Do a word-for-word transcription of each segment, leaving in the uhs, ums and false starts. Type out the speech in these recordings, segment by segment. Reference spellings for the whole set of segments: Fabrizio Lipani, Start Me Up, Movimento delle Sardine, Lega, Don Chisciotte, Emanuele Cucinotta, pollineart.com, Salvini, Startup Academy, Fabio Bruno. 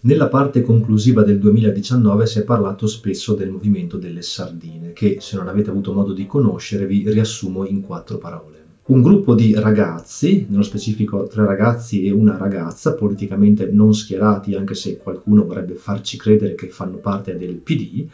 Nella parte conclusiva del duemiladiciannove si è parlato spesso del Movimento delle Sardine, che, se non avete avuto modo di conoscere, vi riassumo in quattro parole. Un gruppo di ragazzi, nello specifico tre ragazzi e una ragazza, politicamente non schierati, anche se qualcuno vorrebbe farci credere che fanno parte del P D,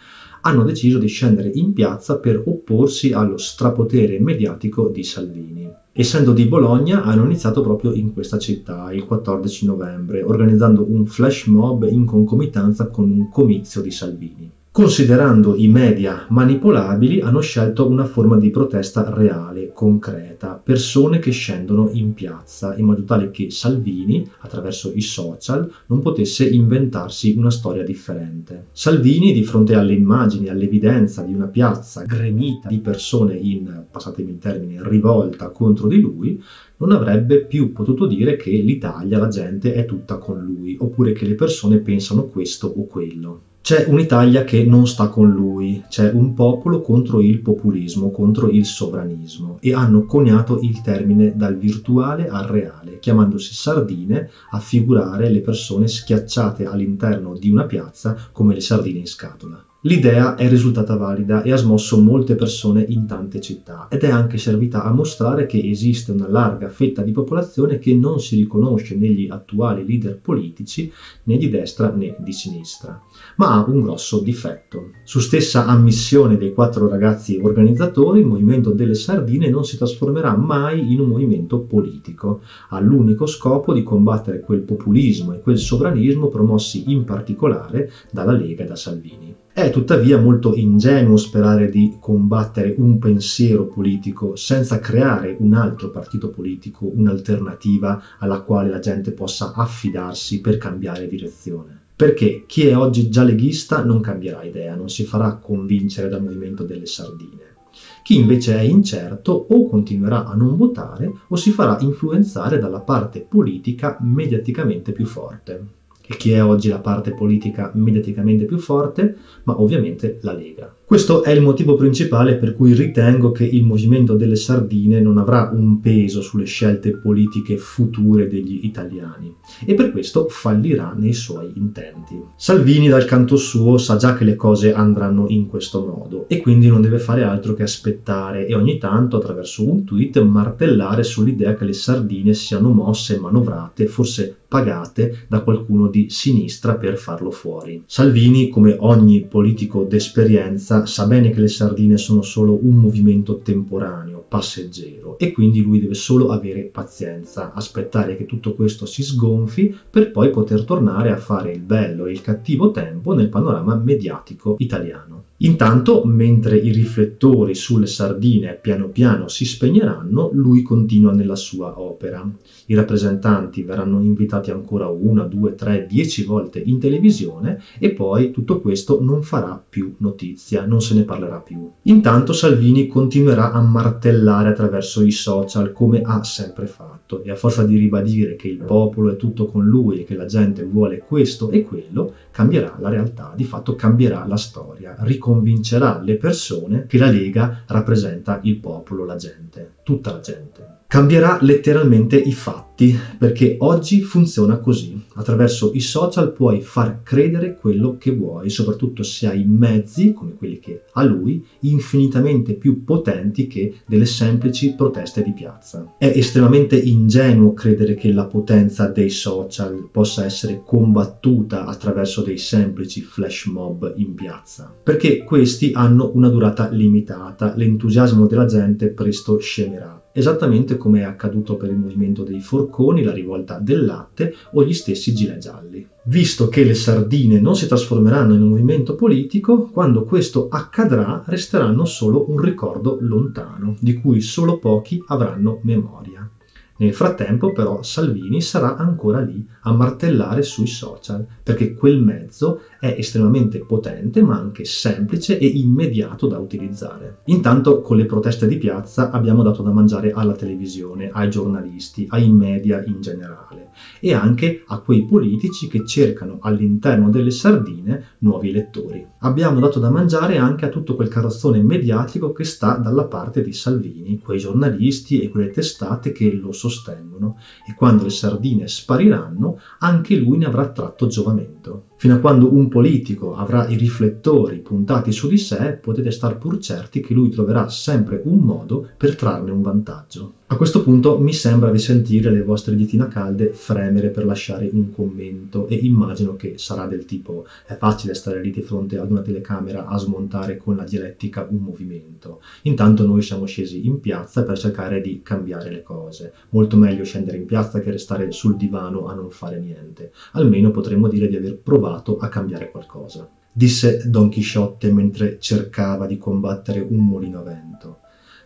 hanno deciso di scendere in piazza per opporsi allo strapotere mediatico di Salvini. Essendo di Bologna, hanno iniziato proprio in questa città, il quattordici novembre, organizzando un flash mob in concomitanza con un comizio di Salvini. Considerando i media manipolabili, hanno scelto una forma di protesta reale, concreta, persone che scendono in piazza, in modo tale che Salvini, attraverso i social, non potesse inventarsi una storia differente. Salvini, di fronte alle immagini, all'evidenza di una piazza gremita di persone in, passatemi il termine, rivolta contro di lui, non avrebbe più potuto dire che l'Italia, la gente, è tutta con lui, oppure che le persone pensano questo o quello. C'è un'Italia che non sta con lui, c'è un popolo contro il populismo, contro il sovranismo, e hanno coniato il termine dal virtuale al reale, chiamandosi sardine a figurare le persone schiacciate all'interno di una piazza come le sardine in scatola. L'idea è risultata valida e ha smosso molte persone in tante città, ed è anche servita a mostrare che esiste una larga fetta di popolazione che non si riconosce negli attuali leader politici, né di destra né di sinistra, ma ha un grosso difetto. Su stessa ammissione dei quattro ragazzi organizzatori, il Movimento delle Sardine non si trasformerà mai in un movimento politico, ha l'unico scopo di combattere quel populismo e quel sovranismo promossi in particolare dalla Lega e da Salvini. È tuttavia molto ingenuo sperare di combattere un pensiero politico senza creare un altro partito politico, un'alternativa alla quale la gente possa affidarsi per cambiare direzione. Perché chi è oggi già leghista non cambierà idea, non si farà convincere dal Movimento delle Sardine. Chi invece è incerto o continuerà a non votare o si farà influenzare dalla parte politica mediaticamente più forte. E chi è oggi la parte politica mediaticamente più forte? Ma ovviamente la Lega. Questo è il motivo principale per cui ritengo che il Movimento delle Sardine non avrà un peso sulle scelte politiche future degli italiani e per questo fallirà nei suoi intenti. Salvini dal canto suo sa già che le cose andranno in questo modo e quindi non deve fare altro che aspettare e ogni tanto attraverso un tweet martellare sull'idea che le sardine siano mosse, manovrate, forse pagate da qualcuno di sinistra per farlo fuori. Salvini, come ogni politico d'esperienza, sa bene che le sardine sono solo un movimento temporaneo, passeggero, e quindi lui deve solo avere pazienza, aspettare che tutto questo si sgonfi per poi poter tornare a fare il bello e il cattivo tempo nel panorama mediatico italiano. Intanto, mentre i riflettori sulle sardine piano piano si spegneranno, lui continua nella sua opera. I rappresentanti verranno invitati ancora una, due, tre, dieci volte in televisione e poi tutto questo non farà più notizia, non se ne parlerà più. Intanto Salvini continuerà a martellare attraverso i social come ha sempre fatto e a forza di ribadire che il popolo è tutto con lui e che la gente vuole questo e quello, cambierà la realtà, di fatto cambierà la storia, convincerà le persone che la Lega rappresenta il popolo, la gente, tutta la gente. Cambierà letteralmente i fatti, perché oggi funziona così. Attraverso i social puoi far credere quello che vuoi, soprattutto se hai mezzi, come quelli che ha lui, infinitamente più potenti che delle semplici proteste di piazza. È estremamente ingenuo credere che la potenza dei social possa essere combattuta attraverso dei semplici flash mob in piazza, perché questi hanno una durata limitata, l'entusiasmo della gente presto scemerà. Esattamente come è accaduto per il movimento dei forconi, la rivolta del latte o gli stessi gilet gialli. Visto che le sardine non si trasformeranno in un movimento politico, quando questo accadrà resteranno solo un ricordo lontano, di cui solo pochi avranno memoria. Nel frattempo però Salvini sarà ancora lì a martellare sui social, perché quel mezzo è estremamente potente ma anche semplice e immediato da utilizzare. Intanto con le proteste di piazza abbiamo dato da mangiare alla televisione, ai giornalisti, ai media in generale e anche a quei politici che cercano all'interno delle sardine nuovi elettori. Abbiamo dato da mangiare anche a tutto quel carrozzone mediatico che sta dalla parte di Salvini, quei giornalisti e quelle testate che lo sostengono, sostengono, e quando le sardine spariranno anche lui ne avrà tratto giovamento. Fino a quando un politico avrà i riflettori puntati su di sé, potete star pur certi che lui troverà sempre un modo per trarne un vantaggio. A questo punto mi sembra di sentire le vostre ditina calde fremere per lasciare un commento, e immagino che sarà del tipo: è facile stare lì di fronte ad una telecamera a smontare con la dialettica un movimento. Intanto noi siamo scesi in piazza per cercare di cambiare le cose. Molto meglio scendere in piazza che restare sul divano a non fare niente. Almeno potremmo dire di aver provato a cambiare qualcosa. Disse Don Chisciotte mentre cercava di combattere un mulino a vento.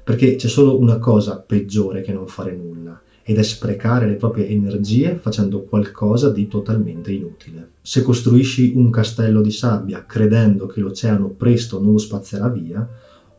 Perché c'è solo una cosa peggiore che non fare nulla, ed è sprecare le proprie energie facendo qualcosa di totalmente inutile. Se costruisci un castello di sabbia credendo che l'oceano presto non lo spazzerà via,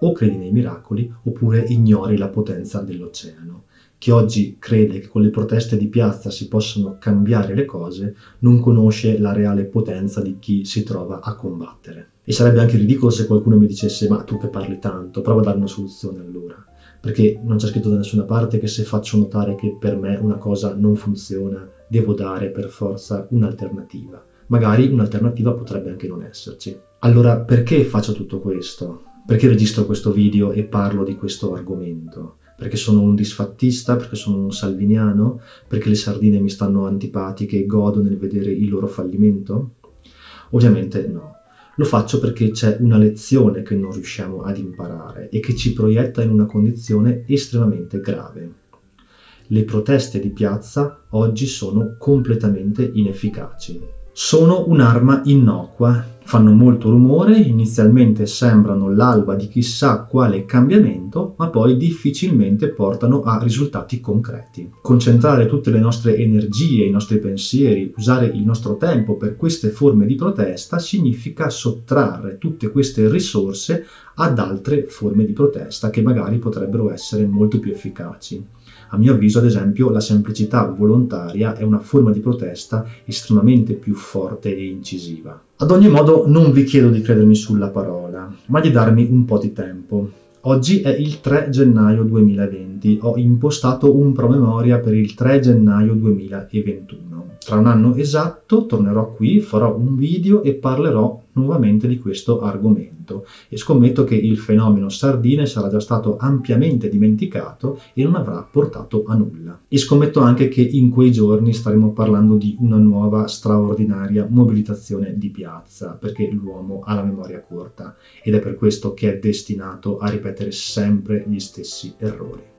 o credi nei miracoli oppure ignori la potenza dell'oceano. Chi oggi crede che con le proteste di piazza si possano cambiare le cose non conosce la reale potenza di chi si trova a combattere. E sarebbe anche ridicolo se qualcuno mi dicesse: ma tu che parli tanto, prova a dare una soluzione allora. Perché non c'è scritto da nessuna parte che se faccio notare che per me una cosa non funziona, devo dare per forza un'alternativa. Magari un'alternativa potrebbe anche non esserci. Allora perché faccio tutto questo? Perché registro questo video e parlo di questo argomento? Perché sono un disfattista, perché sono un salviniano, perché le sardine mi stanno antipatiche e godo nel vedere il loro fallimento? Ovviamente no. Lo faccio perché c'è una lezione che non riusciamo ad imparare e che ci proietta in una condizione estremamente grave. Le proteste di piazza oggi sono completamente inefficaci. Sono un'arma innocua, fanno molto rumore, inizialmente sembrano l'alba di chissà quale cambiamento, ma poi difficilmente portano a risultati concreti. Concentrare tutte le nostre energie, i nostri pensieri, usare il nostro tempo per queste forme di protesta significa sottrarre tutte queste risorse ad altre forme di protesta che magari potrebbero essere molto più efficaci. A mio avviso, ad esempio, la semplicità volontaria è una forma di protesta estremamente più forte e incisiva. Ad ogni modo, non vi chiedo di credermi sulla parola, ma di darmi un po' di tempo. Oggi è il tre gennaio duemilaventi, ho impostato un promemoria per il tre gennaio duemilaventuno. Tra un anno esatto tornerò qui, farò un video e parlerò nuovamente di questo argomento, e scommetto che il fenomeno sardine sarà già stato ampiamente dimenticato e non avrà portato a nulla. E scommetto anche che in quei giorni staremo parlando di una nuova straordinaria mobilitazione di piazza, perché l'uomo ha la memoria corta ed è per questo che è destinato a ripetere sempre gli stessi errori.